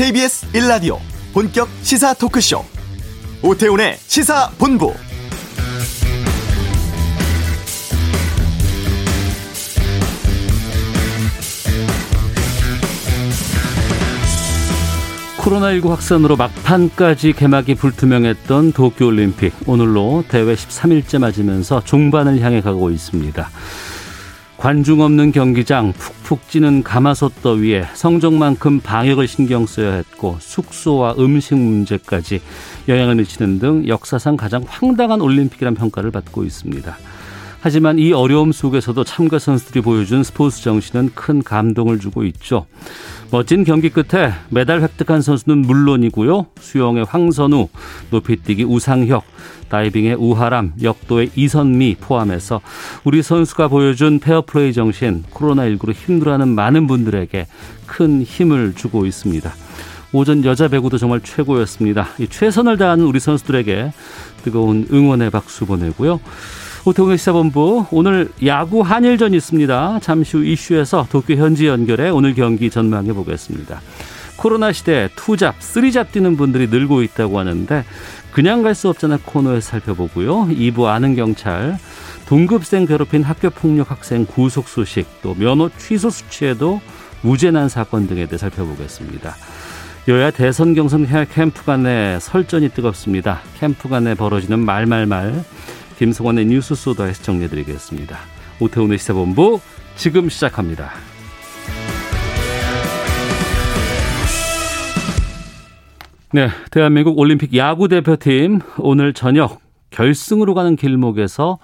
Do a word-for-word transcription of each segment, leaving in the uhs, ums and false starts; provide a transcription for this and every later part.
케이비에스 일 라디오 본격 시사 토크쇼 오태훈의 시사본부. 코로나십구 확산으로 막판까지 개막이 불투명했던 도쿄올림픽, 오늘로 대회 십삼 일째 맞으면서 종반을 향해 가고 있습니다. 관중 없는 경기장, 푹푹 찌는 가마솥 더위에 성적만큼 방역을 신경 써야 했고 숙소와 음식 문제까지 영향을 미치는 등 역사상 가장 황당한 올림픽이란 평가를 받고 있습니다. 하지만 이 어려움 속에서도 참가 선수들이 보여준 스포츠 정신은 큰 감동을 주고 있죠. 멋진 경기 끝에 메달 획득한 선수는 물론이고요. 수영의 황선우, 높이뛰기 우상혁, 다이빙의 우하람, 역도의 이선미 포함해서 우리 선수가 보여준 페어플레이 정신, 코로나십구로 힘들어하는 많은 분들에게 큰 힘을 주고 있습니다. 오전 여자 배구도 정말 최고였습니다. 이 최선을 다하는 우리 선수들에게 뜨거운 응원의 박수 보내고요. 오태훈의 시사본부, 오늘 야구 한일전이 있습니다. 잠시 후 이슈에서 도쿄 현지 연결해 오늘 경기 전망해 보겠습니다. 코로나 시대에 투잡, 쓰리잡 뛰는 분들이 늘고 있다고 하는데 그냥 갈 수 없잖아 코너에서 살펴보고요. 이 부 아는 경찰, 동급생 괴롭힌 학교폭력 학생 구속 소식, 또 면허 취소 수치에도 무죄난 사건 등에 대해 살펴보겠습니다. 여야 대선 경선 캠프 간의 설전이 뜨겁습니다. 캠프 간에 벌어지는 말말말, 김성환의 뉴스 소다에서 정리해드리겠습니다. 오태훈의 시사본부 지금 시작합니다. 네, 대한민국 올림픽 야구 대표팀 오늘 저녁 결승으로 가는 길목에서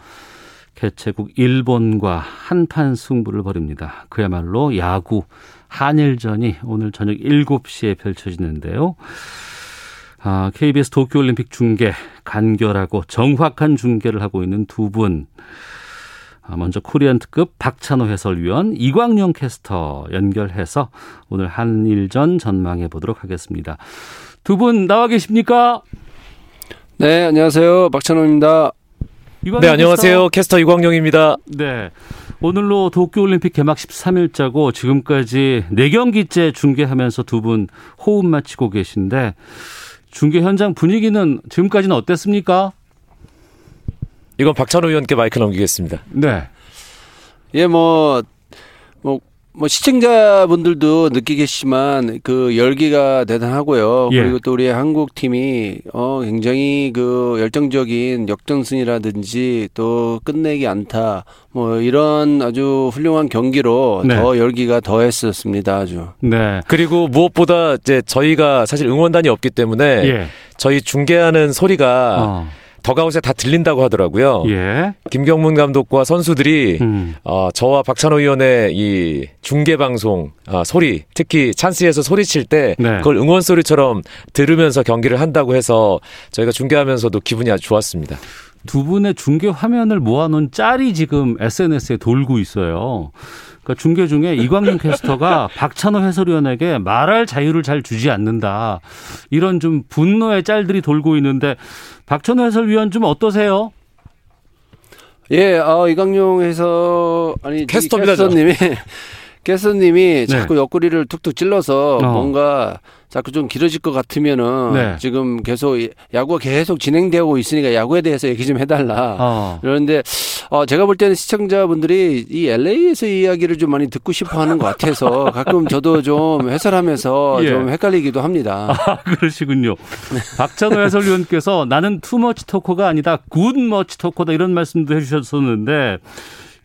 개최국 일본과 한판 승부를 벌입니다. 그야말로 야구 한일전이 오늘 저녁 일곱 시에 펼쳐지는데요. 아, 케이비에스 도쿄올림픽 중계, 간결하고 정확한 중계를 하고 있는 두 분. 아, 먼저 코리안 특급 박찬호 해설위원, 이광용 캐스터 연결해서 오늘 한일전 전망해 보도록 하겠습니다. 두 분 나와 계십니까? 네, 안녕하세요. 박찬호입니다. 네, 안녕하세요. 캐스터, 캐스터 이광용입니다. 네, 오늘로 도쿄올림픽 개막 십삼 일자고 지금까지 네 경기째 중계하면서 두 분 호흡 맞추고 계신데 중계 현장 분위기는 지금까지는 어땠습니까? 이건 박찬호 의원께 마이크 넘기겠습니다. 네. 예, 뭐, 뭐, 뭐 시청자분들도 느끼겠지만 그 열기가 대단하고요. 예. 그리고 또 우리 한국 팀이 어, 굉장히 그 열정적인 역전승이라든지 또 끝내기 안타 뭐 이런 아주 훌륭한 경기로 네. 더 열기가 더했었습니다. 아주. 네. 그리고 무엇보다 이제 저희가 사실 응원단이 없기 때문에 예. 저희 중계하는 소리가 어. 더가웃에 다 들린다고 하더라고요. 예. 김경문 감독과 선수들이 음. 어, 저와 박찬호 의원의 이 중계 방송 어, 소리, 특히 찬스에서 소리칠 때 네. 그걸 응원 소리처럼 들으면서 경기를 한다고 해서 저희가 중계하면서도 기분이 아주 좋았습니다. 두 분의 중계 화면을 모아놓은 짤이 지금 에스엔에스에 돌고 있어요. 그러니까 중계 중에 이광용 캐스터가 박찬호 해설위원에게 말할 자유를 잘 주지 않는다. 이런 좀 분노의 짤들이 돌고 있는데 박찬호 해설위원 좀 어떠세요? 예, 어, 이광용 해설 아니 캐스터입니다. 캐스터님이 캐스터님이 네. 자꾸 옆구리를 툭툭 찔러서 어. 뭔가 자꾸 좀 길어질 것 같으면은 네. 지금 계속 야구가 계속 진행되고 있으니까 야구에 대해서 얘기 좀 해달라. 어. 그런데 어 제가 볼 때는 시청자분들이 이 엘에이에서 이야기를 좀 많이 듣고 싶어하는 것 같아서 가끔 저도 좀 해설하면서 예. 좀 헷갈리기도 합니다. 아, 그러시군요. 박찬호 해설위원께서 나는 투머치 토커가 아니다, 굿머치 토커다 이런 말씀도 해주셨었는데.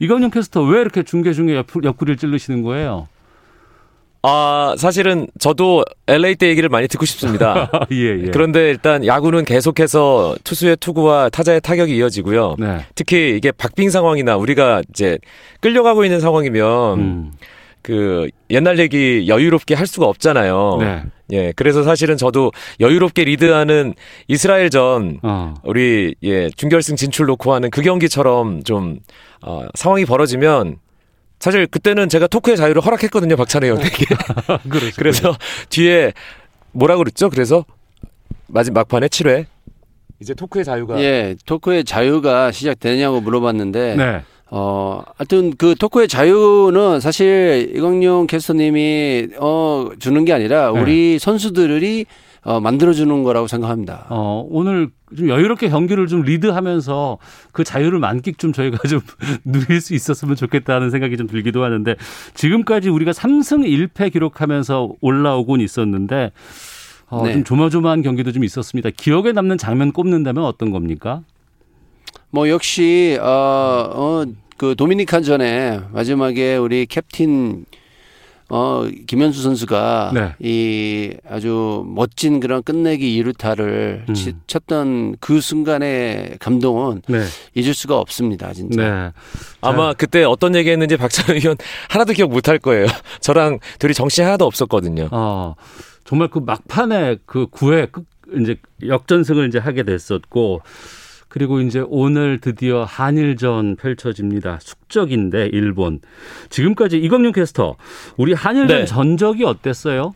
이광용 캐스터 왜 이렇게 중계 중에 옆, 옆구리를 찌르시는 거예요? 아, 사실은 저도 엘에이 때 얘기를 많이 듣고 싶습니다. 예, 예. 그런데 일단 야구는 계속해서 투수의 투구와 타자의 타격이 이어지고요. 네. 특히 이게 박빙 상황이나 우리가 이제 끌려가고 있는 상황이면 음. 그 옛날 얘기 여유롭게 할 수가 없잖아요. 네. 예, 그래서 사실은 저도 여유롭게 리드하는 이스라엘전 어. 우리 예 준결승 진출 놓고 하는 그 경기처럼 좀 어, 상황이 벌어지면 사실 그때는 제가 토크의 자유를 허락했거든요, 박찬호 형에게. 그래서 뒤에 뭐라 그랬죠? 그래서 마지막 판에 칠 회 이제 토크의 자유가 예 토크의 자유가 시작되냐고 물어봤는데. 네. 어, 하여튼 그 토크의 자유는 사실 이광용 캐스터님이 어, 주는 게 아니라 우리 네. 선수들이 어, 만들어주는 거라고 생각합니다. 어, 오늘 좀 여유롭게 경기를 좀 리드하면서 그 자유를 만끽 좀 저희가 좀 누릴 수 있었으면 좋겠다는 생각이 좀 들기도 하는데, 지금까지 우리가 삼승 일패 기록하면서 올라오곤 있었는데 어, 네. 좀 조마조마한 경기도 좀 있었습니다. 기억에 남는 장면 꼽는다면 어떤 겁니까? 뭐 역시 어, 어, 그 도미니칸전에 마지막에 우리 캡틴 어, 김현수 선수가 네. 이 아주 멋진 그런 끝내기 이루타를 음. 치, 쳤던 그 순간의 감동은 네. 잊을 수가 없습니다, 진짜. 네. 아마 그때 어떤 얘기했는지 박찬호 의원 하나도 기억 못할 거예요. 저랑 둘이 정신 하나도 없었거든요. 어, 정말 그 막판에 그 구회 끝, 이제 역전승을 이제 하게 됐었고. 그리고 이제 오늘 드디어 한일전 펼쳐집니다. 숙적인데 일본. 지금까지 이광용 캐스터, 우리 한일전 네. 전적이 어땠어요?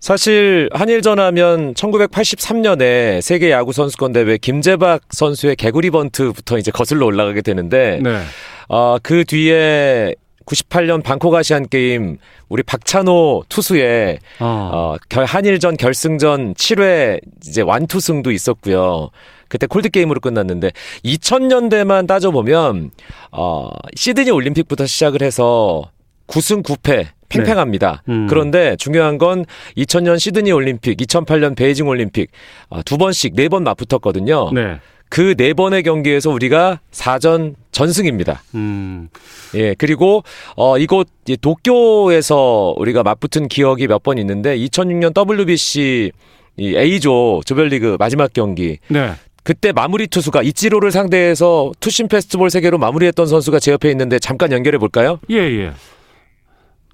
사실 한일전 하면 천구백팔십삼 년에 세계 야구 선수권 대회 김제덕 선수의 개구리 번트부터 이제 거슬러 올라가게 되는데 네. 어, 그 뒤에 구십팔 년 방콕 아시안 게임 우리 박찬호 투수의 어. 어, 한일전 결승전 칠회 이제 완투승도 있었고요. 그때 콜드게임으로 끝났는데, 이천 년대만 따져보면 어, 시드니 올림픽부터 시작을 해서 구승 구패 팽팽합니다. 네. 음. 그런데 중요한 건 이천 년 시드니 올림픽, 이천팔 년 베이징 올림픽 어, 두 번씩 네 번 맞붙었거든요. 네. 그 네 번의 경기에서 우리가 사전 전승입니다. 음. 예, 그리고 어, 이곳 도쿄에서 우리가 맞붙은 기억이 몇 번 있는데, 이천육 년 더블유비씨 이 A조 조별리그 마지막 경기. 네. 그때 마무리 투수가 이치로를 상대해서 투심 패스트볼 세 개로 마무리했던 선수가 제 옆에 있는데 잠깐 연결해 볼까요? 예, 예.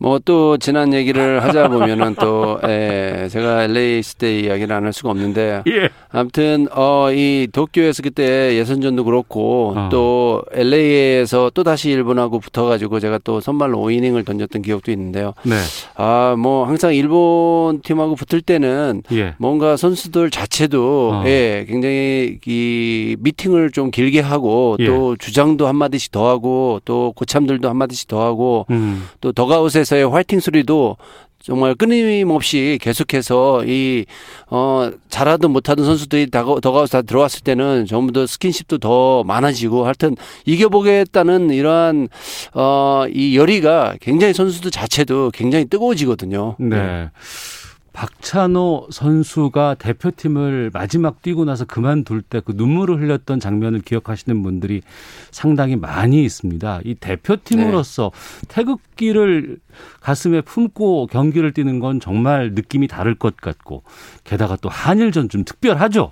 뭐 또 지난 얘기를 하자 보면은 또 예, 제가 엘에이에 있을 때 이야기를 안 할 수가 없는데 예. 아무튼 어, 이 도쿄에서 그때 예선전도 그렇고 어. 또 엘에이에서 또 다시 일본하고 붙어가지고 제가 또 선발로 오 이닝을 던졌던 기억도 있는데요. 네. 아, 뭐 항상 일본 팀하고 붙을 때는 예. 뭔가 선수들 자체도 어. 예, 굉장히 이 미팅을 좀 길게 하고 예. 또 주장도 한 마디씩 더 하고 또 고참들도 한 마디씩 더 하고 음. 또 더가웃에서의 화이팅 소리도 정말 끊임없이 계속해서 이 어, 잘하든 못하든 선수들이 더가웃 다 들어왔을 때는 전부 다 스킨십도 더 많아지고, 하여튼 이겨보겠다는 이러한 어, 이 열의가 굉장히 선수들 자체도 굉장히 뜨거워지거든요. 네. 네. 박찬호 선수가 대표팀을 마지막 뛰고 나서 그만둘 때 그 눈물을 흘렸던 장면을 기억하시는 분들이 상당히 많이 있습니다. 이 대표팀으로서 네. 태극기를 가슴에 품고 경기를 뛰는 건 정말 느낌이 다를 것 같고, 게다가 또 한일전 좀 특별하죠?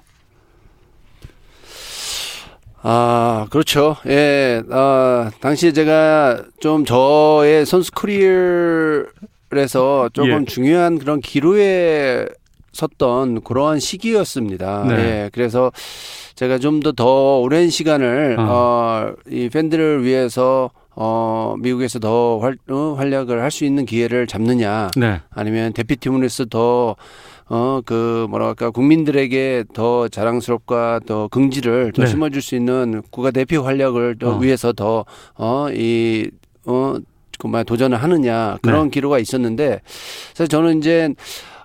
아, 그렇죠. 예, 아, 당시에 제가 좀 저의 선수 커리어 그래서 조금 예. 중요한 그런 기로에 섰던 그러한 시기였습니다. 네. 예, 그래서 제가 좀 더 더 오랜 시간을 아. 어, 이 팬들을 위해서 어, 미국에서 더 활, 어, 활약을 할 수 있는 기회를 잡느냐, 네. 아니면 대표팀으로서 더 어, 그 뭐랄까 국민들에게 더 자랑스럽과 더 긍지를 더 네. 심어줄 수 있는 국가대표 활약을 어. 위해서 더 어, 이 어. 정말 도전을 하느냐, 그런 네. 기로가 있었는데, 사실 저는 이제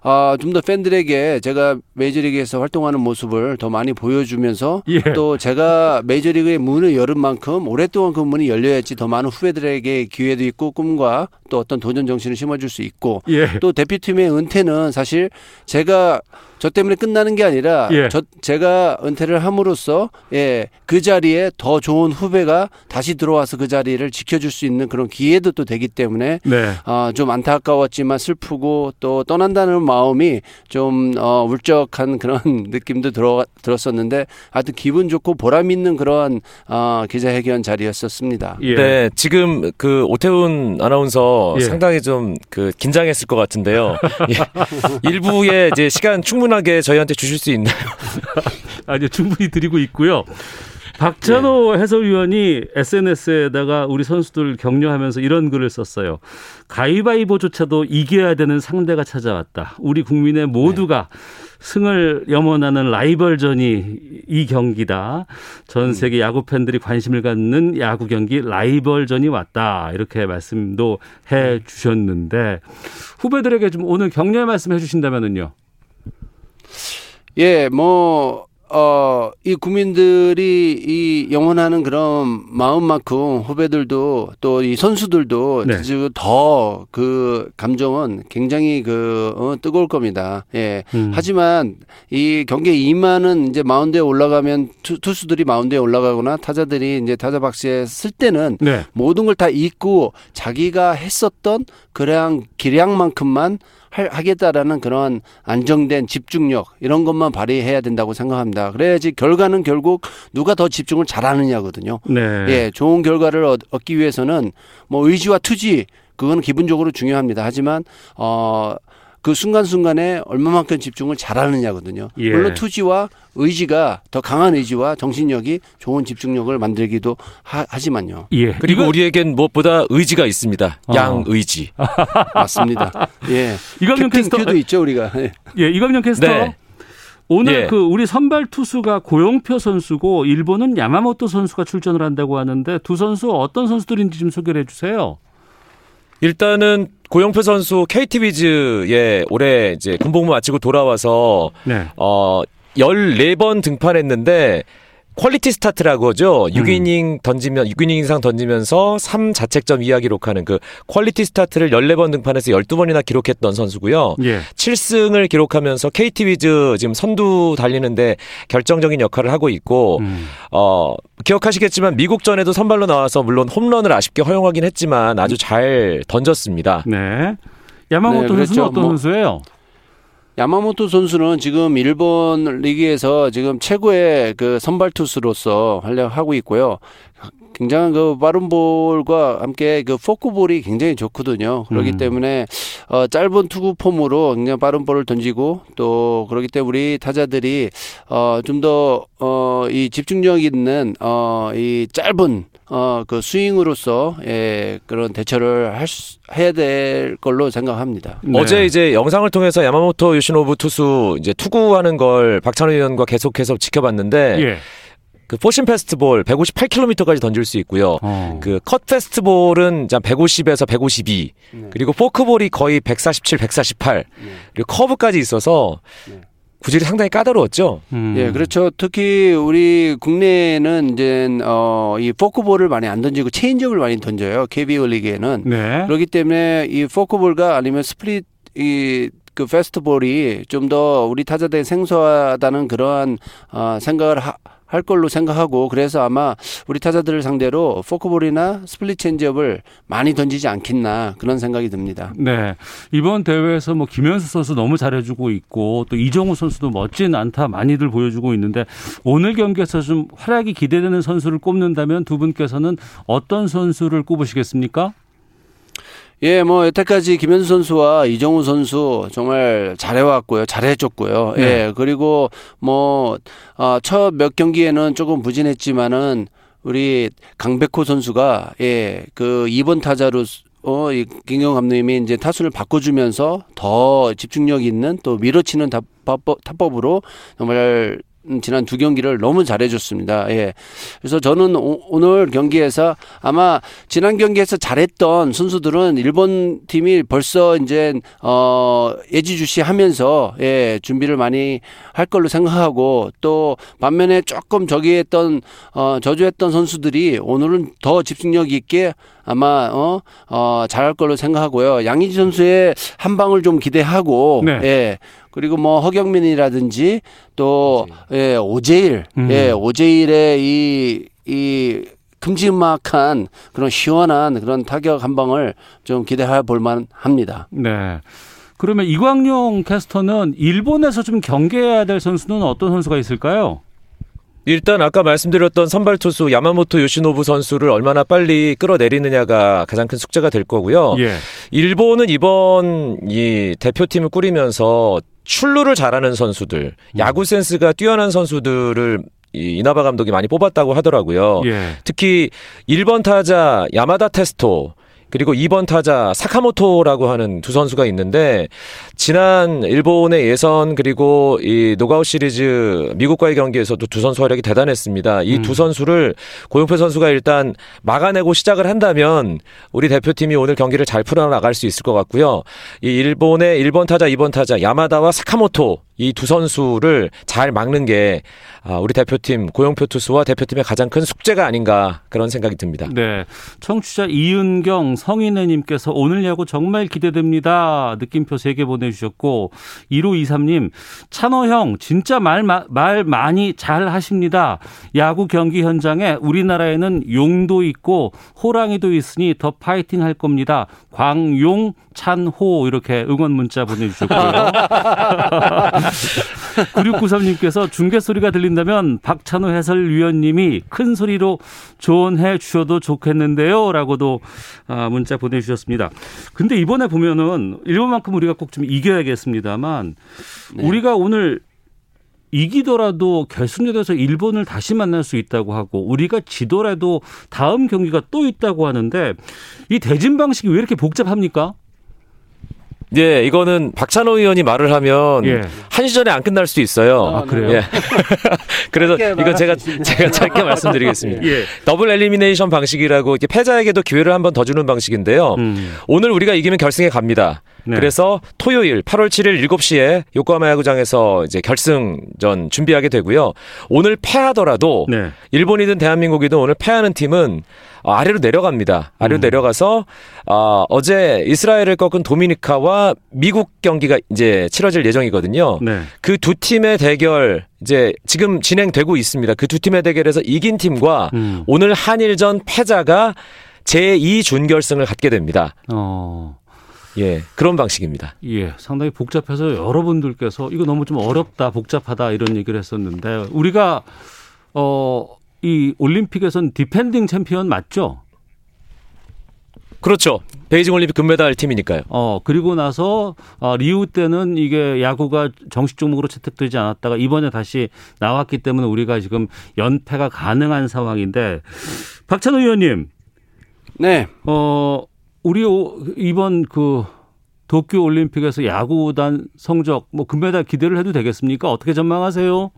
어, 좀 더 팬들에게 제가 메이저리그에서 활동하는 모습을 더 많이 보여주면서 예. 또 제가 메이저리그의 문을 열은 만큼 오랫동안 그 문이 열려야지 더 많은 후배들에게 기회도 있고 꿈과 또 어떤 도전 정신을 심어줄 수 있고 예. 또 대표팀의 은퇴는 사실 제가 저 때문에 끝나는 게 아니라 예. 저, 제가 은퇴를 함으로써 예, 그 자리에 더 좋은 후배가 다시 들어와서 그 자리를 지켜줄 수 있는 그런 기회도 또 되기 때문에 네. 어, 좀 안타까웠지만 슬프고 또 떠난다는 마음이 좀 어, 울적한 그런 느낌도 들어, 들었었는데 아주 기분 좋고 보람 있는 그런 어, 기자회견 자리였었습니다. 예. 네, 지금 그 오태훈 아나운서 예. 상당히 좀 그 긴장했을 것 같은데요. 예. 일부의 이제 시간 충분히 하게 저희한테 주실 수 있나요? 아니요, 충분히 드리고 있고요. 박찬호 네. 해설위원이 에스엔에스에다가 우리 선수들 격려하면서 이런 글을 썼어요. 가위바위보조차도 이겨야 되는 상대가 찾아왔다. 우리 국민의 모두가 네. 승을 염원하는 라이벌전이 이 경기다. 전 세계 야구 팬들이 관심을 갖는 야구 경기 라이벌전이 왔다. 이렇게 말씀도 해 주셨는데 후배들에게 좀 오늘 격려의 말씀 해 주신다면은요. 예, 뭐 어, 이 국민들이 이 영원하는 그런 마음만큼 후배들도 또 이 선수들도 네. 더 그 감정은 굉장히 그 어, 뜨거울 겁니다. 예. 음. 하지만 이 경기에 임하는 이제 마운드에 올라가면 투, 투수들이 마운드에 올라가거나 타자들이 이제 타자 박스에 쓸 때는 네. 모든 걸 다 잊고 자기가 했었던 그냥 기량만큼만 하겠다라는 그런 안정된 집중력 이런 것만 발휘해야 된다고 생각합니다. 그래야지 결과는 결국 누가 더 집중을 잘하느냐거든요. 네. 예, 좋은 결과를 얻기 위해서는 뭐 의지와 투지 그건 기본적으로 중요합니다. 하지만 어, 그 순간순간에 얼마만큼 집중을 잘하느냐거든요. 예. 물론 투지와 의지가 더 강한 의지와 정신력이 좋은 집중력을 만들기도 하, 하지만요. 예. 그리고 이건... 우리에겐 무엇보다 의지가 있습니다. 어. 양의지. 맞습니다. 예. 이광용 캐스터 도 있죠 우리가. 예, 예 이광용 캐스터. 네. 오늘 예. 그 우리 선발 투수가 고영표 선수고 일본은 야마모토 선수가 출전을 한다고 하는데 두 선수 어떤 선수들인지 좀 소개를 해주세요. 일단은 고영표 선수 케이티 위즈에 올해 이제 군복무 마치고 돌아와서 네. 어. 열네 번 등판했는데 퀄리티 스타트라고 하죠. 음. 육 이닝 던지면 육 이닝 이상 던지면서 삼 자책점 이하 기록하는 그 퀄리티 스타트를 열네 번 등판해서 열두 번이나 기록했던 선수고요. 예. 칠 승을 기록하면서 케이티 위즈 지금 선두 달리는데 결정적인 역할을 하고 있고 음. 어 기억하시겠지만 미국전에도 선발로 나와서 물론 홈런을 아쉽게 허용하긴 했지만 아주 잘 던졌습니다. 네. 야마모토 네, 선수는 어떤 뭐... 선수예요? 야마모토 선수는 지금 일본 리그에서 지금 최고의 그 선발 투수로서 활약하고 있고요. 굉장한 그 빠른 볼과 함께 그 포크볼이 굉장히 좋거든요. 그렇기 음. 때문에 어, 짧은 투구 폼으로 굉장히 빠른 볼을 던지고 또 그렇기 때문에 우리 타자들이 어, 좀 더 어, 이 집중력 있는 어, 이 짧은 어, 그 스윙으로서 예, 그런 대처를 할 수, 해야 될 걸로 생각합니다. 네. 어제 이제 영상을 통해서 야마모토 요시노부 투수 이제 투구하는 걸 박찬호 의원과 계속해서 지켜봤는데. 예. 그 포신 패스트볼 백오십팔 킬로미터까지 던질 수 있고요. 어. 그 컷 패스트볼은 백오십에서 백오십이 네. 그리고 포크볼이 거의 백사십칠, 백사십팔 네. 그리고 커브까지 있어서 네. 구질이 상당히 까다로웠죠. 음. 예, 그렇죠. 특히 우리 국내에는 이제 어, 이 포크볼을 많이 안 던지고 체인지업을 많이 던져요. 케이비오 리그에는 네. 그렇기 때문에 이 포크볼과 아니면 스플릿 이 그 패스트볼이 좀 더 우리 타자들이 생소하다는 그러한 어, 생각을 하. 할 걸로 생각하고 그래서 아마 우리 타자들을 상대로 포크볼이나 스플릿 체인지업을 많이 던지지 않겠나 그런 생각이 듭니다. 네. 이번 대회에서 뭐 김현수 선수 너무 잘해주고 있고 또 이정후 선수도 멋진 안타 많이들 보여주고 있는데 오늘 경기에서 좀 활약이 기대되는 선수를 꼽는다면 두 분께서는 어떤 선수를 꼽으시겠습니까? 예, 뭐 여태까지 김현수 선수와 이정우 선수 정말 잘해왔고요, 잘해줬고요. 네. 예, 그리고 뭐 어, 첫 몇 경기에는 조금 부진했지만은 우리 강백호 선수가 예, 그 이 번 타자로. 어, 이 김경 감독님이 이제 타수를 바꿔주면서 더 집중력 있는 또 밀어치는 타법, 타법으로 정말. 지난 두 경기를 너무 잘해줬습니다. 예. 그래서 저는 오, 오늘 경기에서 아마 지난 경기에서 잘했던 선수들은 일본 팀이 벌써 이제 어, 예지주시하면서 예, 준비를 많이 할 걸로 생각하고 또 반면에 조금 저기했던 어, 저주했던 선수들이 오늘은 더 집중력 있게 아마 어, 어, 잘할 걸로 생각하고요. 양희지 선수의 한 방을 좀 기대하고 네. 예. 그리고 뭐 허경민이라든지 또 오재일, 예, 오재일. 음. 예, 오재일의 이, 이 큼지막한 그런 시원한 그런 타격 한 방을 좀 기대해 볼만 합니다. 네. 그러면 이광용 캐스터는 일본에서 좀 경계해야 될 선수는 어떤 선수가 있을까요? 일단 아까 말씀드렸던 선발 투수 야마모토 요시노부 선수를 얼마나 빨리 끌어내리느냐가 가장 큰 숙제가 될 거고요. 예. 일본은 이번 이 대표팀을 꾸리면서 출루를 잘하는 선수들, 야구 센스가 뛰어난 선수들을 이 이나바 감독이 많이 뽑았다고 하더라고요. 예. 특히 일 번 타자 야마다 테츠토 그리고 이 번 타자 사카모토라고 하는 두 선수가 있는데 지난 일본의 예선 그리고 이 노가웃 시리즈 미국과의 경기에서도 두 선수 활약이 대단했습니다. 이 두 음. 선수를 고영표 선수가 일단 막아내고 시작을 한다면 우리 대표팀이 오늘 경기를 잘 풀어나갈 수 있을 것 같고요. 이 일본의 일 번 타자, 이 번 타자 야마다와 사카모토 이 두 선수를 잘 막는 게 우리 대표팀 고영표 투수와 대표팀의 가장 큰 숙제가 아닌가 그런 생각이 듭니다. 네, 청취자 이은경 성인애님께서 오늘 야구 정말 기대됩니다. 느낌표 세 개 보내주셨고 일오이삼 님 찬호 형 진짜 말, 말 많이 잘 하십니다. 야구 경기 현장에 우리나라에는 용도 있고 호랑이도 있으니 더 파이팅 할 겁니다. 광용 찬호 이렇게 응원 문자 보내주셨고요. 구육구삼 님께서 중계 소리가 들린다면 박찬호 해설위원님이 큰 소리로 조언해 주셔도 좋겠는데요 라고도 문자 보내주셨습니다. 근데 이번에 보면은 일본만큼 우리가 꼭 좀 이겨야겠습니다만 네. 우리가 오늘 이기더라도 결승전에서 일본을 다시 만날 수 있다고 하고 우리가 지더라도 다음 경기가 또 있다고 하는데 이 대진 방식이 왜 이렇게 복잡합니까? 예, 이거는 박찬호 의원이 말을 하면 예. 한 시전에 안 끝날 수도 있어요. 아, 그래요? 예. 그래서 이건 제가 제가 짧게 말씀드리겠습니다. 예. 더블 엘리미네이션 방식이라고 이렇게 패자에게도 기회를 한 번 더 주는 방식인데요. 음. 오늘 우리가 이기면 결승에 갑니다. 네. 그래서 토요일 팔월 칠일 일곱 시에 요코하마 야구장에서 이제 결승전 준비하게 되고요. 오늘 패하더라도 네. 일본이든 대한민국이든 오늘 패하는 팀은 아래로 내려갑니다. 아래로 음. 내려가서 어, 어제 이스라엘을 꺾은 도미니카와 미국 경기가 이제 치러질 예정이거든요. 네. 그 두 팀의 대결 이제 지금 진행되고 있습니다. 그 두 팀의 대결에서 이긴 팀과 음. 오늘 한일전 패자가 제이 준결승을 갖게 됩니다. 어. 예, 그런 방식입니다. 예, 상당히 복잡해서 여러분들께서 이거 너무 좀 어렵다, 복잡하다 이런 얘기를 했었는데 우리가 어, 이 올림픽에선 디펜딩 챔피언 맞죠? 그렇죠. 베이징 올림픽 금메달 팀이니까요. 어, 그리고 나서 어, 리우 때는 이게 야구가 정식 종목으로 채택되지 않았다가 이번에 다시 나왔기 때문에 우리가 지금 연패가 가능한 상황인데 박찬호 의원님. 네. 어, 우리 이번 그 도쿄 올림픽에서 야구단 성적 뭐 금메달 기대를 해도 되겠습니까? 어떻게 전망하세요?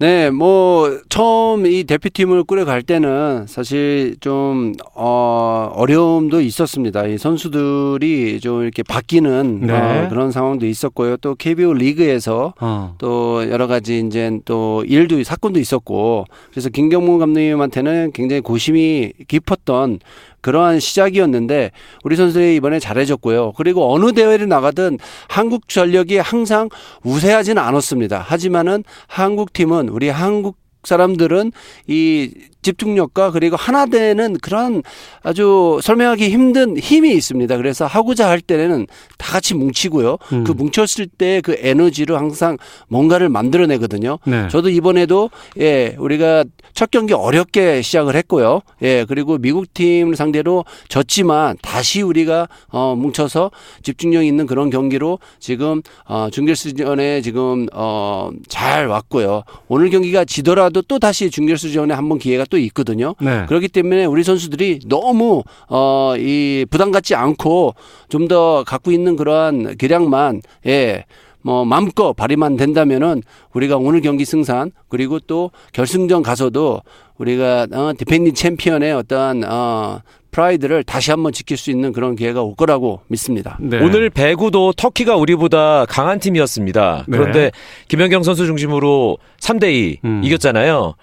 네, 뭐 처음 이 대표팀을 꾸려갈 때는 사실 좀 어, 어려움도 있었습니다. 이 선수들이 좀 이렇게 바뀌는 네. 어, 그런 상황도 있었고요. 또 케이비오 리그에서 어. 또 여러 가지 이제 또 일도 사건도 있었고, 그래서 김경문 감독님한테는 굉장히 고심이 깊었던. 그러한 시작이었는데 우리 선수들이 이번에 잘해줬고요. 그리고 어느 대회를 나가든 한국 전력이 항상 우세하지는 않았습니다. 하지만은 한국 팀은 우리 한국 사람들은 이 집중력과 그리고 하나 되는 그런 아주 설명하기 힘든 힘이 있습니다. 그래서 하고자 할 때는 다 같이 뭉치고요. 음. 그 뭉쳤을 때 그 에너지로 항상 뭔가를 만들어내거든요. 네. 저도 이번에도 예, 우리가 첫 경기 어렵게 시작을 했고요. 예, 그리고 미국 팀을 상대로 졌지만 다시 우리가 어, 뭉쳐서 집중력 있는 그런 경기로 지금 어, 준결승전에 지금 어, 잘 왔고요. 오늘 경기가 지더라도 또 다시 준결승전에 한번 기회가 또 있거든요. 네. 그렇기 때문에 우리 선수들이 너무 어, 이 부담 갖지 않고 좀 더 갖고 있는 그러한 기량만 예, 뭐 마음껏 발휘만 된다면은 우리가 오늘 경기 승산 그리고 또 결승전 가서도 우리가 어, 디펜딩 챔피언의 어떠한 어, 프라이드를 다시 한번 지킬 수 있는 그런 기회가 올 거라고 믿습니다. 네. 오늘 배구도 터키가 우리보다 강한 팀이었습니다. 네. 그런데 김연경 선수 중심으로 삼 대 이 음. 이겼잖아요.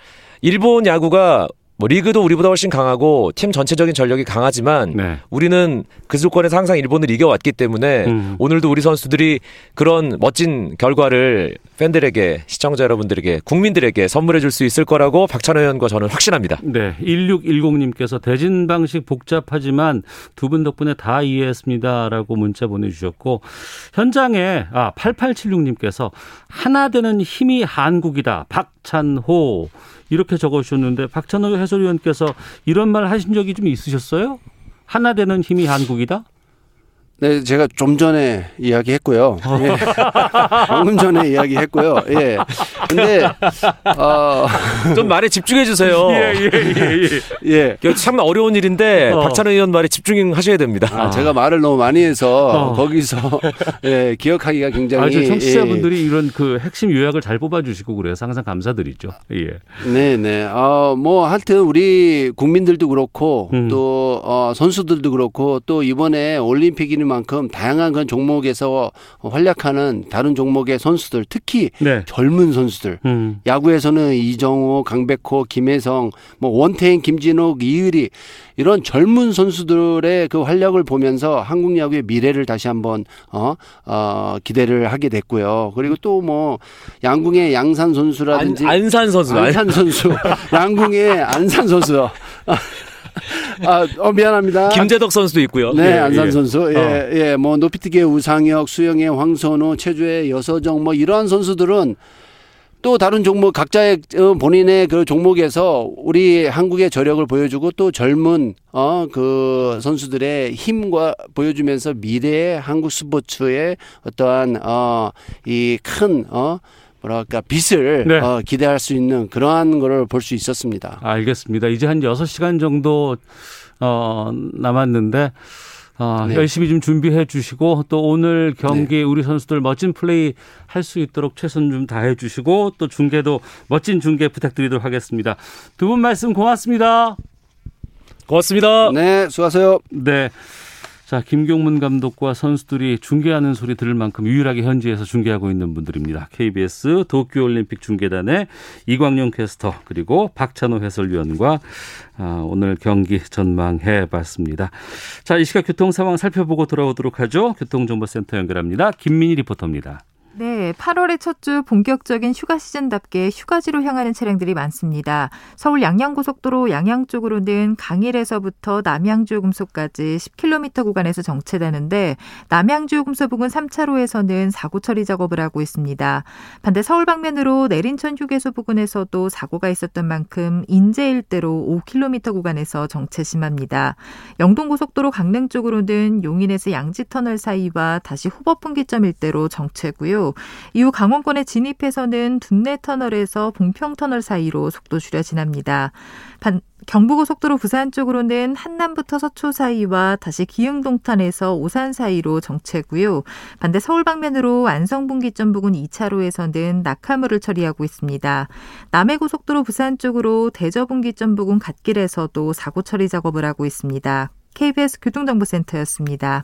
일본 야구가 뭐 리그도 우리보다 훨씬 강하고 팀 전체적인 전력이 강하지만 네. 우리는 그 조건에서 항상 일본을 이겨왔기 때문에 음. 오늘도 우리 선수들이 그런 멋진 결과를 팬들에게, 시청자 여러분들에게, 국민들에게 선물해 줄 수 있을 거라고 박찬호 의원과 저는 확신합니다. 네, 일육일공 님께서 대진 방식 복잡하지만 두 분 덕분에 다 이해했습니다라고 문자 보내주셨고 현장에 아 팔팔칠육 님께서 하나 되는 힘이 한국이다. 박찬호. 이렇게 적어주셨는데 박찬호 해설위원께서 이런 말 하신 적이 좀 있으셨어요? 하나 되는 힘이 한국이다? 네, 제가 좀 전에 이야기했고요. 예. 방금 전에 이야기했고요. 예. 근데 어... 좀 말에 집중해 주세요. 예, 예, 예, 예. 예. 참 어려운 일인데 어. 박찬호 의원 말에 집중하셔야 됩니다. 아, 아. 제가 말을 너무 많이 해서 어. 거기서 예, 기억하기가 굉장히. 아주 청취자분들이 예. 이런 그 핵심 요약을 잘 뽑아주시고 그래서 항상 감사드리죠. 예. 네, 네. 어, 뭐 하여튼 우리 국민들도 그렇고 음. 또 어, 선수들도 그렇고 또 이번에 올림픽이니 만큼 다양한 그런 종목에서 활약하는 다른 종목의 선수들, 특히 네. 젊은 선수들, 음. 야구에서는 이정우, 강백호, 김혜성, 뭐 원태인, 김진욱, 이의리 이런 젊은 선수들의 그 활약을 보면서 한국 야구의 미래를 다시 한번 어, 어, 기대를 하게 됐고요. 그리고 또 뭐 양궁의 양산 선수라든지 안, 안산 선수, 안산 선수, 양궁의 안산 선수. 아, 어, 미안합니다. 김제덕 선수도 있고요. 네, 예, 안산 예. 선수. 예, 어. 예, 뭐 높이뛰기의 우상혁, 수영의 황선우, 체조의 여서정, 뭐 이러한 선수들은 또 다른 종목 각자의 본인의 그 종목에서 우리 한국의 저력을 보여주고 또 젊은 어, 그 선수들의 힘과 보여주면서 미래의 한국 스포츠의 어떠한 어, 이 큰 어. 뭐랄까 빛을 네. 어, 기대할 수 있는 그러한 거를 볼 수 있었습니다. 알겠습니다. 이제 한 여섯 시간 정도 어, 남았는데 어, 네. 열심히 좀 준비해 주시고 또 오늘 경기 네. 우리 선수들 멋진 플레이 할 수 있도록 최선 좀 다해 주시고 또 중계도 멋진 중계 부탁드리도록 하겠습니다. 두 분 말씀 고맙습니다. 고맙습니다. 네, 수고하세요. 네. 자, 김경문 감독과 선수들이 중계하는 소리 들을 만큼 유일하게 현지에서 중계하고 있는 분들입니다. 케이비에스 도쿄올림픽 중계단의 이광용 캐스터 그리고 박찬호 해설위원과 오늘 경기 전망해봤습니다. 자, 이 시각 교통 상황 살펴보고 돌아오도록 하죠. 교통정보센터 연결합니다. 김민희 리포터입니다. 네, 팔월의 첫 주 본격적인 휴가 시즌답게 휴가지로 향하는 차량들이 많습니다. 서울 양양고속도로 양양 쪽으로는 강일에서부터 남양주요금소까지 십 킬로미터 구간에서 정체되는데 남양주요금소 부근 삼 차로에서는 사고 처리 작업을 하고 있습니다. 반대 서울 방면으로 내린천 휴게소 부근에서도 사고가 있었던 만큼 인제 일대로 오 킬로미터 구간에서 정체 심합니다. 영동고속도로 강릉 쪽으로는 용인에서 양지터널 사이와 다시 호법분기점 일대로 정체고요. 이후 강원권에 진입해서는 둔내터널에서 봉평터널 사이로 속도 줄여 지납니다. 반, 경부고속도로 부산 쪽으로는 한남부터 서초 사이와 다시 기흥동탄에서 오산 사이로 정체고요. 반대 서울 방면으로 안성분기점 부근 이 차로에서는 낙하물을 처리하고 있습니다. 남해고속도로 부산 쪽으로 대저분기점 부근 갓길에서도 사고 처리 작업을 하고 있습니다. 케이비에스 교통정보센터였습니다.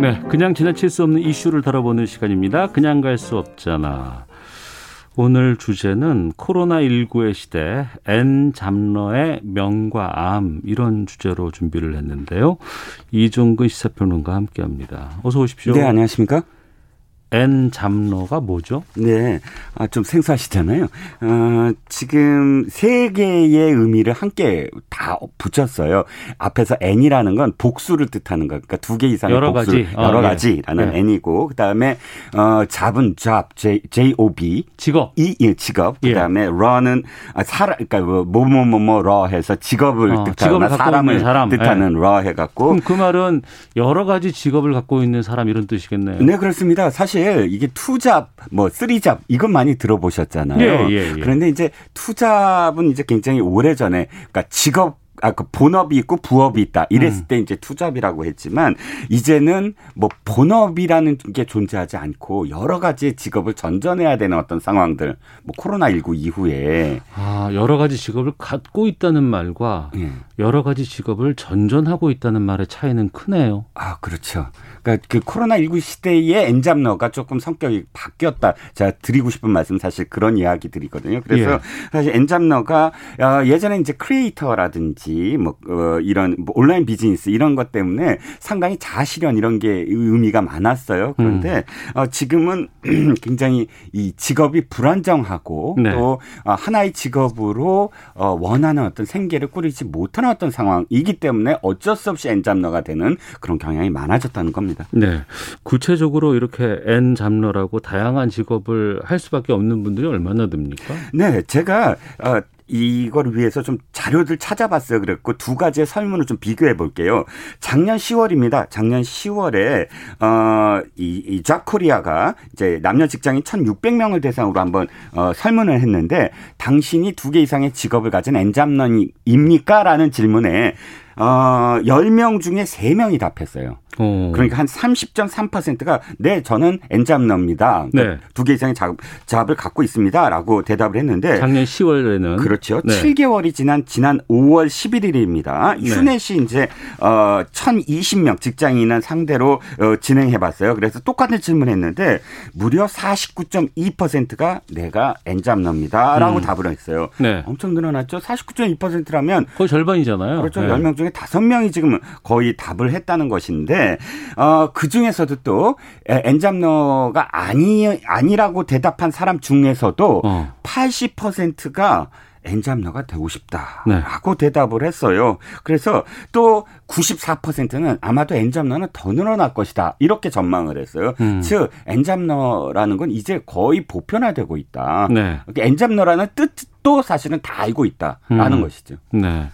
네, 그냥 지나칠 수 없는 이슈를 다뤄보는 시간입니다. 그냥 갈 수 없잖아. 오늘 주제는 코로나십구의 시대, N 잡러의 명과 암 이런 주제로 준비를 했는데요. 이종근 시사평론가와 함께합니다. 어서 오십시오. 네, 안녕하십니까. N 잡러가 뭐죠? 네, 아, 좀 생소하시잖아요. 어, 지금 세 개의 의미를 함께 다 붙였어요. 앞에서 N이라는 건 복수를 뜻하는 거, 그러니까 두 개 이상의 여러 복수, 가지. 여러 아, 가지라는 네. N이고, 그 다음에 어, 잡은 잡, J, J O B, 직업, 이 예, 직업, 그 다음에 예. 러는 아, 사람, 그러니까 뭐 뭐 뭐 뭐 러 해서 직업을 어, 뜻하거나 사람을 사람. 뜻하는 예. 러 해갖고. 그럼 그 말은 여러 가지 직업을 갖고 있는 사람 이런 뜻이겠네요. 네, 그렇습니다. 사실. 이게 투잡, 뭐 쓰리잡 이건 많이 들어보셨잖아요. 예, 예, 예. 그런데 이제 투잡은 이제 굉장히 오래 전에 그러니까 직업 아, 그 본업이 있고 부업이 있다. 이랬을 음. 때 이제 투잡이라고 했지만 이제는 뭐 본업이라는 게 존재하지 않고 여러 가지 직업을 전전해야 되는 어떤 상황들, 뭐 코로나십구 이후에 아 여러 가지 직업을 갖고 있다는 말과 예. 여러 가지 직업을 전전하고 있다는 말의 차이는 크네요. 아 그렇죠. 그러니까 그 코로나십구 시대의 N 잡러가 조금 성격이 바뀌었다. 제가 드리고 싶은 말씀 사실 그런 이야기들이거든요. 그래서 예. 사실 N 잡러가 예전에 이제 크리에이터라든지 비즈니스라든지 뭐 어, 이런 뭐 온라인 비즈니스 이런 것 때문에 상당히 자아실현 이런 게 의미가 많았어요. 그런데 음. 어, 지금은 굉장히 이 직업이 불안정하고 네. 또 어, 하나의 직업으로 어, 원하는 어떤 생계를 꾸리지 못하는 어떤 상황이기 때문에 어쩔 수 없이 엔잡러가 되는 그런 경향이 많아졌다는 겁니다. 네, 구체적으로 이렇게 엔잡러라고 다양한 직업을 할 수밖에 없는 분들이 얼마나 됩니까? 네, 제가 어, 이걸 위해서 좀 자료들 찾아봤어요. 그랬고 두 가지의 설문을 좀 비교해 볼게요. 작년 시월입니다. 작년 시월에 어, 이, 이 잡코리아가 이제 남녀 직장인 천육백 명을 대상으로 한번 어, 설문을 했는데 당신이 두 개 이상의 직업을 가진 엔잡런입니까? 라는 질문에 어, 열 명 중에 세 명이 답했어요. 오. 그러니까 한 삼십 점 삼 퍼센트가 네, 저는 엔잡러입니다. 그러니까 네. 두 개 이상의 잡, 잡을 갖고 있습니다. 라고 대답을 했는데. 작년 시월에는. 그렇죠. 네. 칠 개월이 지난 지난 오월 십일일입니다. 네. 휴넷이 이제 어, 천이십 명 직장인을 상대로 어, 진행해봤어요. 그래서 똑같은 질문했는데 무려 사십구 점 이 퍼센트가 내가 엔잡러입니다. 라고 음. 답을 했어요. 네. 엄청 늘어났죠. 사십구 점 이 퍼센트라면. 거의 절반이잖아요. 그렇죠. 네. 열 명 중에 다섯 명이 지금 거의 답을 했다는 것인데. 어, 그 중에서도 또 엔잡러가 아니, 아니라고 대답한 사람 중에서도 어. 팔십 퍼센트가 엔잡러가 되고 싶다라고 네. 대답을 했어요. 그래서 또 구십사 퍼센트는 아마도 엔잡러는 더 늘어날 것이다 이렇게 전망을 했어요. 음. 즉 엔잡러라는 건 이제 거의 보편화되고 있다. 네. 엔잡러라는 뜻도 사실은 다 알고 있다라는 음. 것이죠. 네.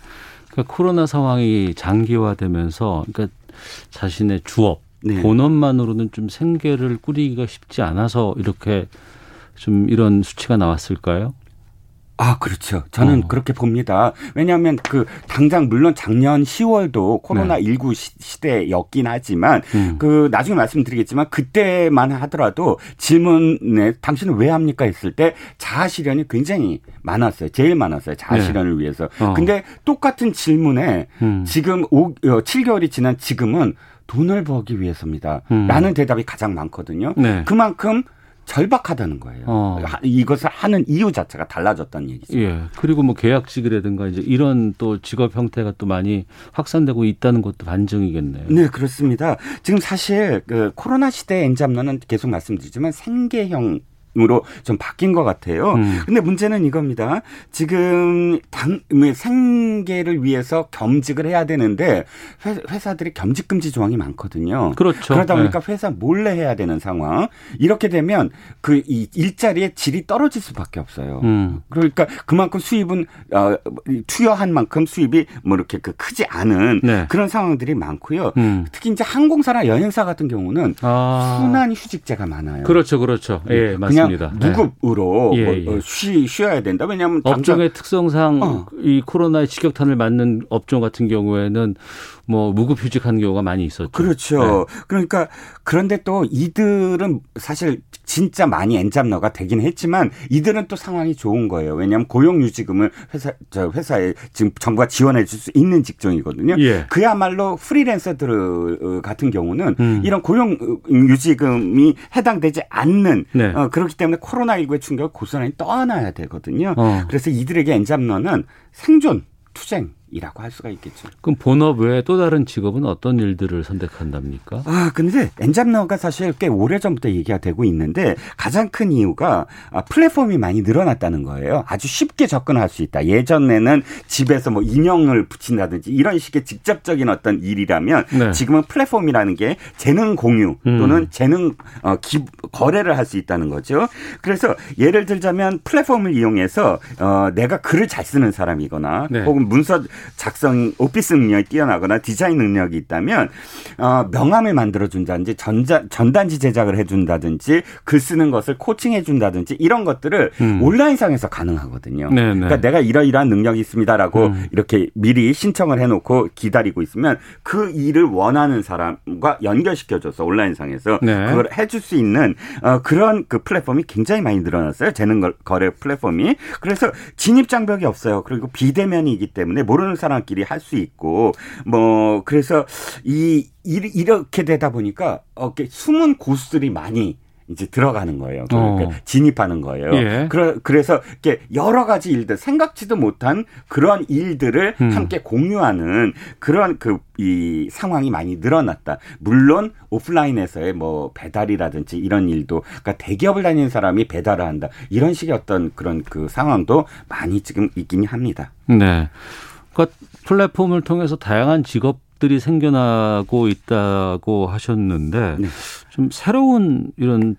그러니까 코로나 상황이 장기화되면서 그러니까 자신의 주업, 네. 본업만으로는 좀 생계를 꾸리기가 쉽지 않아서 이렇게 좀 이런 수치가 나왔을까요? 아, 그렇죠. 저는 어. 그렇게 봅니다. 왜냐하면 그 당장 물론 작년 시월도 코로나십구 네. 시대였긴 하지만 음. 그 나중에 말씀드리겠지만 그때만 하더라도 질문에 당신은 왜 합니까 했을 때 자아실현이 굉장히 많았어요. 제일 많았어요. 자아실현을 네. 위해서. 어. 근데 똑같은 질문에 음. 지금 칠 개월이 지난 지금은 돈을 벌기 위해서입니다. 음. 라는 대답이 가장 많거든요. 네. 그만큼 절박하다는 거예요. 어. 이것을 하는 이유 자체가 달라졌다는 얘기죠. 예. 그리고 뭐 계약직이라든가 이제 이런 또 직업 형태가 또 많이 확산되고 있다는 것도 반증이겠네요. 네, 그렇습니다. 지금 사실 그 코로나 시대의 엔잡러는 계속 말씀드리지만 생계형 으로 좀 바뀐 것 같아요. 음. 근데 문제는 이겁니다. 지금 당, 생계를 위해서 겸직을 해야 되는데 회사들이 겸직 금지 조항이 많거든요. 그렇죠. 그러다 보니까 네. 회사 몰래 해야 되는 상황. 이렇게 되면 그 이 일자리의 질이 떨어질 수밖에 없어요. 음. 그러니까 그만큼 수입은 어, 투여한 만큼 수입이 뭐 이렇게 그 크지 않은 네. 그런 상황들이 많고요. 음. 특히 이제 항공사나 여행사 같은 경우는 아. 순환 휴직제가 많아요. 그렇죠, 그렇죠. 예, 맞습니다. 무급으로 네. 예, 예. 뭐 쉬, 쉬어야 된다. 왜냐하면 업종의 특성상 어. 이 코로나의 직격탄을 맞는 업종 같은 경우에는 뭐 무급휴직하는 경우가 많이 있었죠. 그렇죠. 네. 그러니까 그런데 또 이들은 사실 진짜 많이 엔잡러가 되긴 했지만 이들은 또 상황이 좋은 거예요. 왜냐하면 고용유지금을 회사, 저 회사에 지금 정부가 지원해 줄 수 있는 직종이거든요. 예. 그야말로 프리랜서들 같은 경우는 음. 이런 고용유지금이 해당되지 않는 네. 어, 그렇기 때문에 코로나십구의 충격을 고스란히 떠안아야 되거든요. 어. 그래서 이들에게 엔잡러는 생존, 투쟁. 이라고 할 수가 있겠죠. 그럼 본업 외에 또 다른 직업은 어떤 일들을 선택한답니까? 아, 근데 엔잡러가 사실 꽤 오래전부터 얘기가 되고 있는데 가장 큰 이유가 플랫폼이 많이 늘어났다는 거예요. 아주 쉽게 접근할 수 있다. 예전에는 집에서 뭐 인형을 붙인다든지 이런 식의 직접적인 어떤 일이라면 네. 지금은 플랫폼이라는 게 재능 공유 또는 음. 재능 어, 기, 거래를 할 수 있다는 거죠. 그래서 예를 들자면 플랫폼을 이용해서 어, 내가 글을 잘 쓰는 사람이거나 네. 혹은 문서 작성, 오피스 능력이 뛰어나거나 디자인 능력이 있다면 어, 명함을 만들어준다든지 전자, 전단지 제작을 해준다든지 글 쓰는 것을 코칭해준다든지 이런 것들을 음. 온라인상에서 가능하거든요. 네네. 그러니까 내가 이러이러한 능력이 있습니다라고 음. 이렇게 미리 신청을 해놓고 기다리고 있으면 그 일을 원하는 사람과 연결시켜줘서 온라인상에서 네. 그걸 해줄 수 있는 어, 그런 그 플랫폼이 굉장히 많이 늘어났어요. 재능 거래 플랫폼이. 그래서 진입 장벽이 없어요. 그리고 비대면이기 때문에 모르는 사람끼리 할 수 있고 뭐 그래서 이, 이 이렇게 되다 보니까 숨은 고수들이 많이 이제 들어가는 거예요. 그러니까 어. 진입하는 거예요. 예. 그러, 그래서 이렇게 여러 가지 일들, 생각지도 못한 그런 일들을 음. 함께 공유하는 그런 그 이 상황이 많이 늘어났다. 물론 오프라인에서의 뭐 배달이라든지 이런 일도, 그러니까 대기업을 다니는 사람이 배달을 한다, 이런 식의 어떤 그런 그 상황도 많이 지금 있긴 합니다. 네. 그러니까 플랫폼을 통해서 다양한 직업 들이 생겨나고 있다고 하셨는데 네. 좀 새로운 이런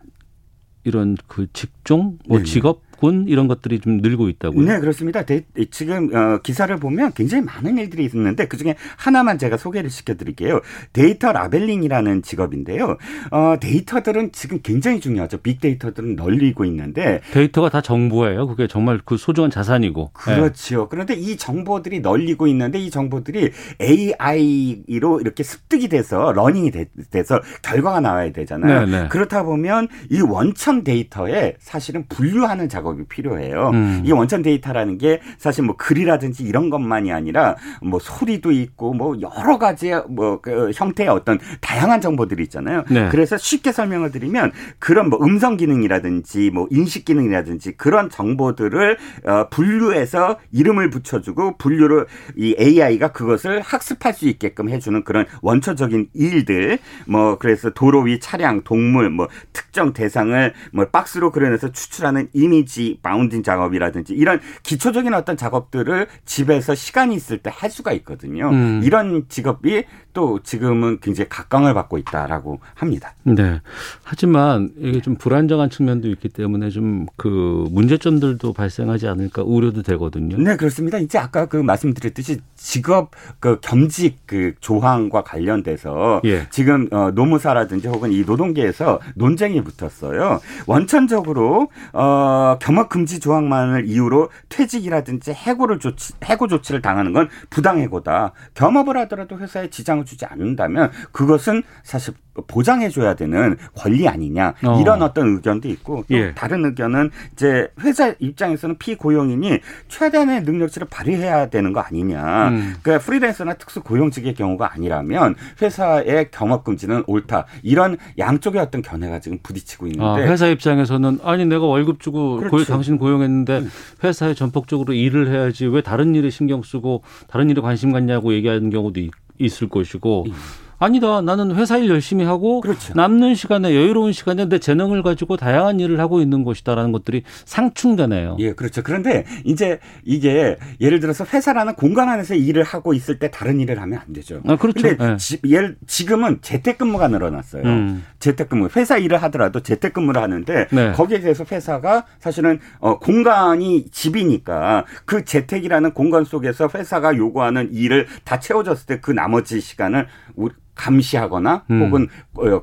이런 그 직종, 뭐 직업 군 이런 것들이 좀 늘고 있다고요? 네, 그렇습니다. 데, 지금 어, 기사를 보면 굉장히 많은 일들이 있는데 그중에 하나만 제가 소개를 시켜드릴게요. 데이터 라벨링이라는 직업인데요. 어, 데이터들은 지금 굉장히 중요하죠. 빅데이터들은 널리고 있는데. 데이터가 다 정보예요. 그게 정말 그 소중한 자산이고. 그렇죠. 네. 그런데 이 정보들이 널리고 있는데 이 정보들이 에이아이로 이렇게 습득이 돼서 러닝이 되, 돼서 결과가 나와야 되잖아요. 네, 네. 그렇다 보면 이 원천 데이터에 사실은 분류하는 작업 필요해요. 음. 이 원천 데이터라는 게 사실 뭐 글이라든지 이런 것만이 아니라 뭐 소리도 있고 뭐 여러 가지 뭐 그 형태의 어떤 다양한 정보들이 있잖아요. 네. 그래서 쉽게 설명을 드리면 그런 뭐 음성 기능이라든지 뭐 인식 기능이라든지 그런 정보들을 어 분류해서 이름을 붙여주고 분류를 이 에이아이가 그것을 학습할 수 있게끔 해주는 그런 원초적인 일들, 뭐 그래서 도로 위 차량, 동물, 뭐 특정 대상을 뭐 박스로 그려내서 추출하는 이미지 바운딩 작업이라든지 이런 기초적인 어떤 작업들을 집에서 시간이 있을 때 할 수가 있거든요. 음. 이런 직업이 또 지금은 굉장히 각광을 받고 있다라고 합니다. 네. 하지만 이게 좀 불안정한 측면도 있기 때문에 좀 그 문제점들도 발생하지 않을까 우려도 되거든요. 네, 그렇습니다. 이제 아까 그 말씀드렸듯이 직업 그 겸직 그 조항과 관련돼서 예. 지금 어, 노무사라든지 혹은 이 노동계에서 논쟁이 붙었어요. 원천적으로 어 겸업 금지 조항만을 이유로 퇴직이라든지 해고를 조치, 해고 조치를 당하는 건 부당해고다. 겸업을 하더라도 회사에 지장을 주지 않는다면 그것은 사실 보장해줘야 되는 권리 아니냐. 어. 이런 어떤 의견도 있고 또 예. 다른 의견은 이제 회사 입장에서는 피고용인이 최대한의 능력치를 발휘해야 되는 거 아니냐. 음. 그러니까 프리랜서나 특수고용직의 경우가 아니라면 회사의 겸업금지는 옳다. 이런 양쪽의 어떤 견해가 지금 부딪히고 있는데. 아, 회사 입장에서는 아니 내가 월급 주고 그렇죠. 고용, 당신 고용했는데 회사에 전폭적으로 일을 해야지 왜 다른 일에 신경 쓰고 다른 일에 관심 갖냐고 얘기하는 경우도 있, 있을 것이고 음. 아니다. 나는 회사 일 열심히 하고 그렇죠. 남는 시간에 여유로운 시간에 내 재능을 가지고 다양한 일을 하고 있는 것이다라는 것들이 상충되네요. 예, 그렇죠. 그런데 이제 이게 예를 들어서 회사라는 공간 안에서 일을 하고 있을 때 다른 일을 하면 안 되죠. 아, 그렇죠. 근데 예. 지금은 재택근무가 늘어났어요. 음. 재택근무. 회사 일을 하더라도 재택근무를 하는데 네. 거기에 대해서 회사가 사실은 어, 공간이 집이니까 그 재택이라는 공간 속에서 회사가 요구하는 일을 다 채워줬을 때 그 나머지 시간을 우리 감시하거나 음. 혹은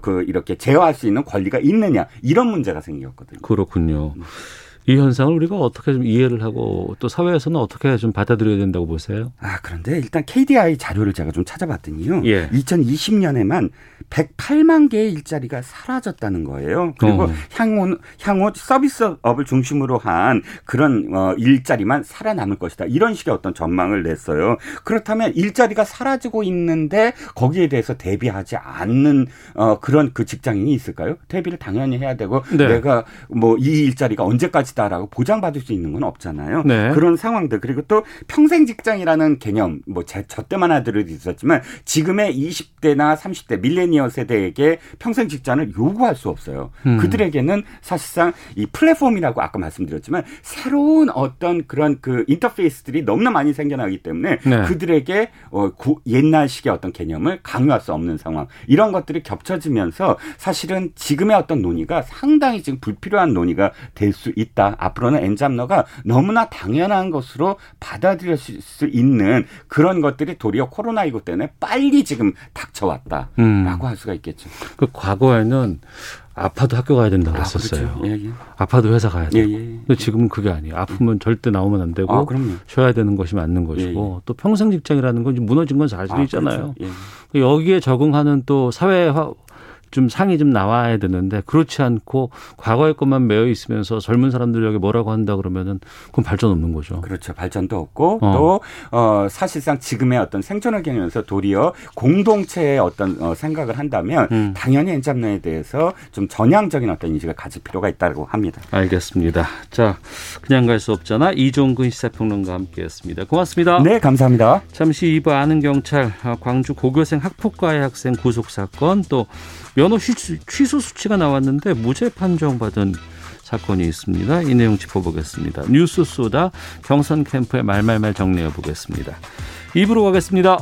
그 이렇게 제어할 수 있는 권리가 있느냐 이런 문제가 생겼거든요. 그렇군요. 이 현상을 우리가 어떻게 좀 이해를 하고 또 사회에서는 어떻게 좀 받아들여야 된다고 보세요? 아, 그런데 일단 케이디아이 자료를 제가 좀 찾아봤더니요. 예. 이천이십 년에만 백팔만 개의 일자리가 사라졌다는 거예요. 그리고 어. 향후, 향후 서비스업을 중심으로 한 그런 어, 일자리만 살아남을 것이다. 이런 식의 어떤 전망을 냈어요. 그렇다면 일자리가 사라지고 있는데 거기에 대해서 대비하지 않는 어, 그런 그 직장인이 있을까요? 대비를 당연히 해야 되고 네. 내가 뭐 이 일자리가 언제까지 라고 보장받을 수 있는 건 없잖아요. 네. 그런 상황들. 그리고 또 평생 직장이라는 개념, 뭐 제, 저 때만 하더라도 있었지만 지금의 이십 대나 삼십 대 밀레니얼 세대에게 평생 직장을 요구할 수 없어요. 음. 그들에게는 사실상 이 플랫폼이라고 아까 말씀드렸지만 새로운 어떤 그런 그 인터페이스들이 너무나 많이 생겨나기 때문에 네. 그들에게 어, 구, 옛날식의 어떤 개념을 강요할 수 없는 상황. 이런 것들이 겹쳐지면서 사실은 지금의 어떤 논의가 상당히 지금 불필요한 논의가 될 수 있다. 앞으로는 엔잡러가 너무나 당연한 것으로 받아들일 수 있는 그런 것들이 도리어 코로나십구 때문에 빨리 지금 닥쳐왔다라고 음. 할 수가 있겠죠. 그 과거에는 아파도 학교 가야 된다고 아, 했었어요. 그렇죠. 예, 예. 아파도 회사 가야 되고. 예, 예, 예. 근데 지금은 그게 아니에요. 아프면 절대 나오면 안 되고 아, 쉬어야 되는 것이 맞는 것이고 예, 예. 또 평생 직장이라는 건 무너진 건 사실이잖아요. 아, 그렇죠. 예. 여기에 적응하는 또 사회화 좀 상이 좀 나와야 되는데 그렇지 않고 과거의 것만 매여 있으면서 젊은 사람들에게 뭐라고 한다 그러면은 그건 발전 없는 거죠. 그렇죠. 발전도 없고 어. 또 어, 사실상 지금의 어떤 생존을 겨누면서 도리어 공동체의 어떤 어, 생각을 한다면 음. 당연히 엔잡러에 대해서 좀 전향적인 어떤 인식을 가질 필요가 있다고 합니다. 알겠습니다. 자, 그냥 갈 수 없잖아. 이종근 시사평론가와 함께했습니다. 고맙습니다. 네, 감사합니다. 잠시 이 부 아는 경찰 광주 고교생 학폭가해 학생 구속 사건 또 면허 취소, 취소 수치가 나왔는데 무죄 판정받은 사건이 있습니다. 이 내용 짚어보겠습니다. 뉴스 쏘다 경선 캠프의 말말말 정리해보겠습니다. 이 부로 가겠습니다.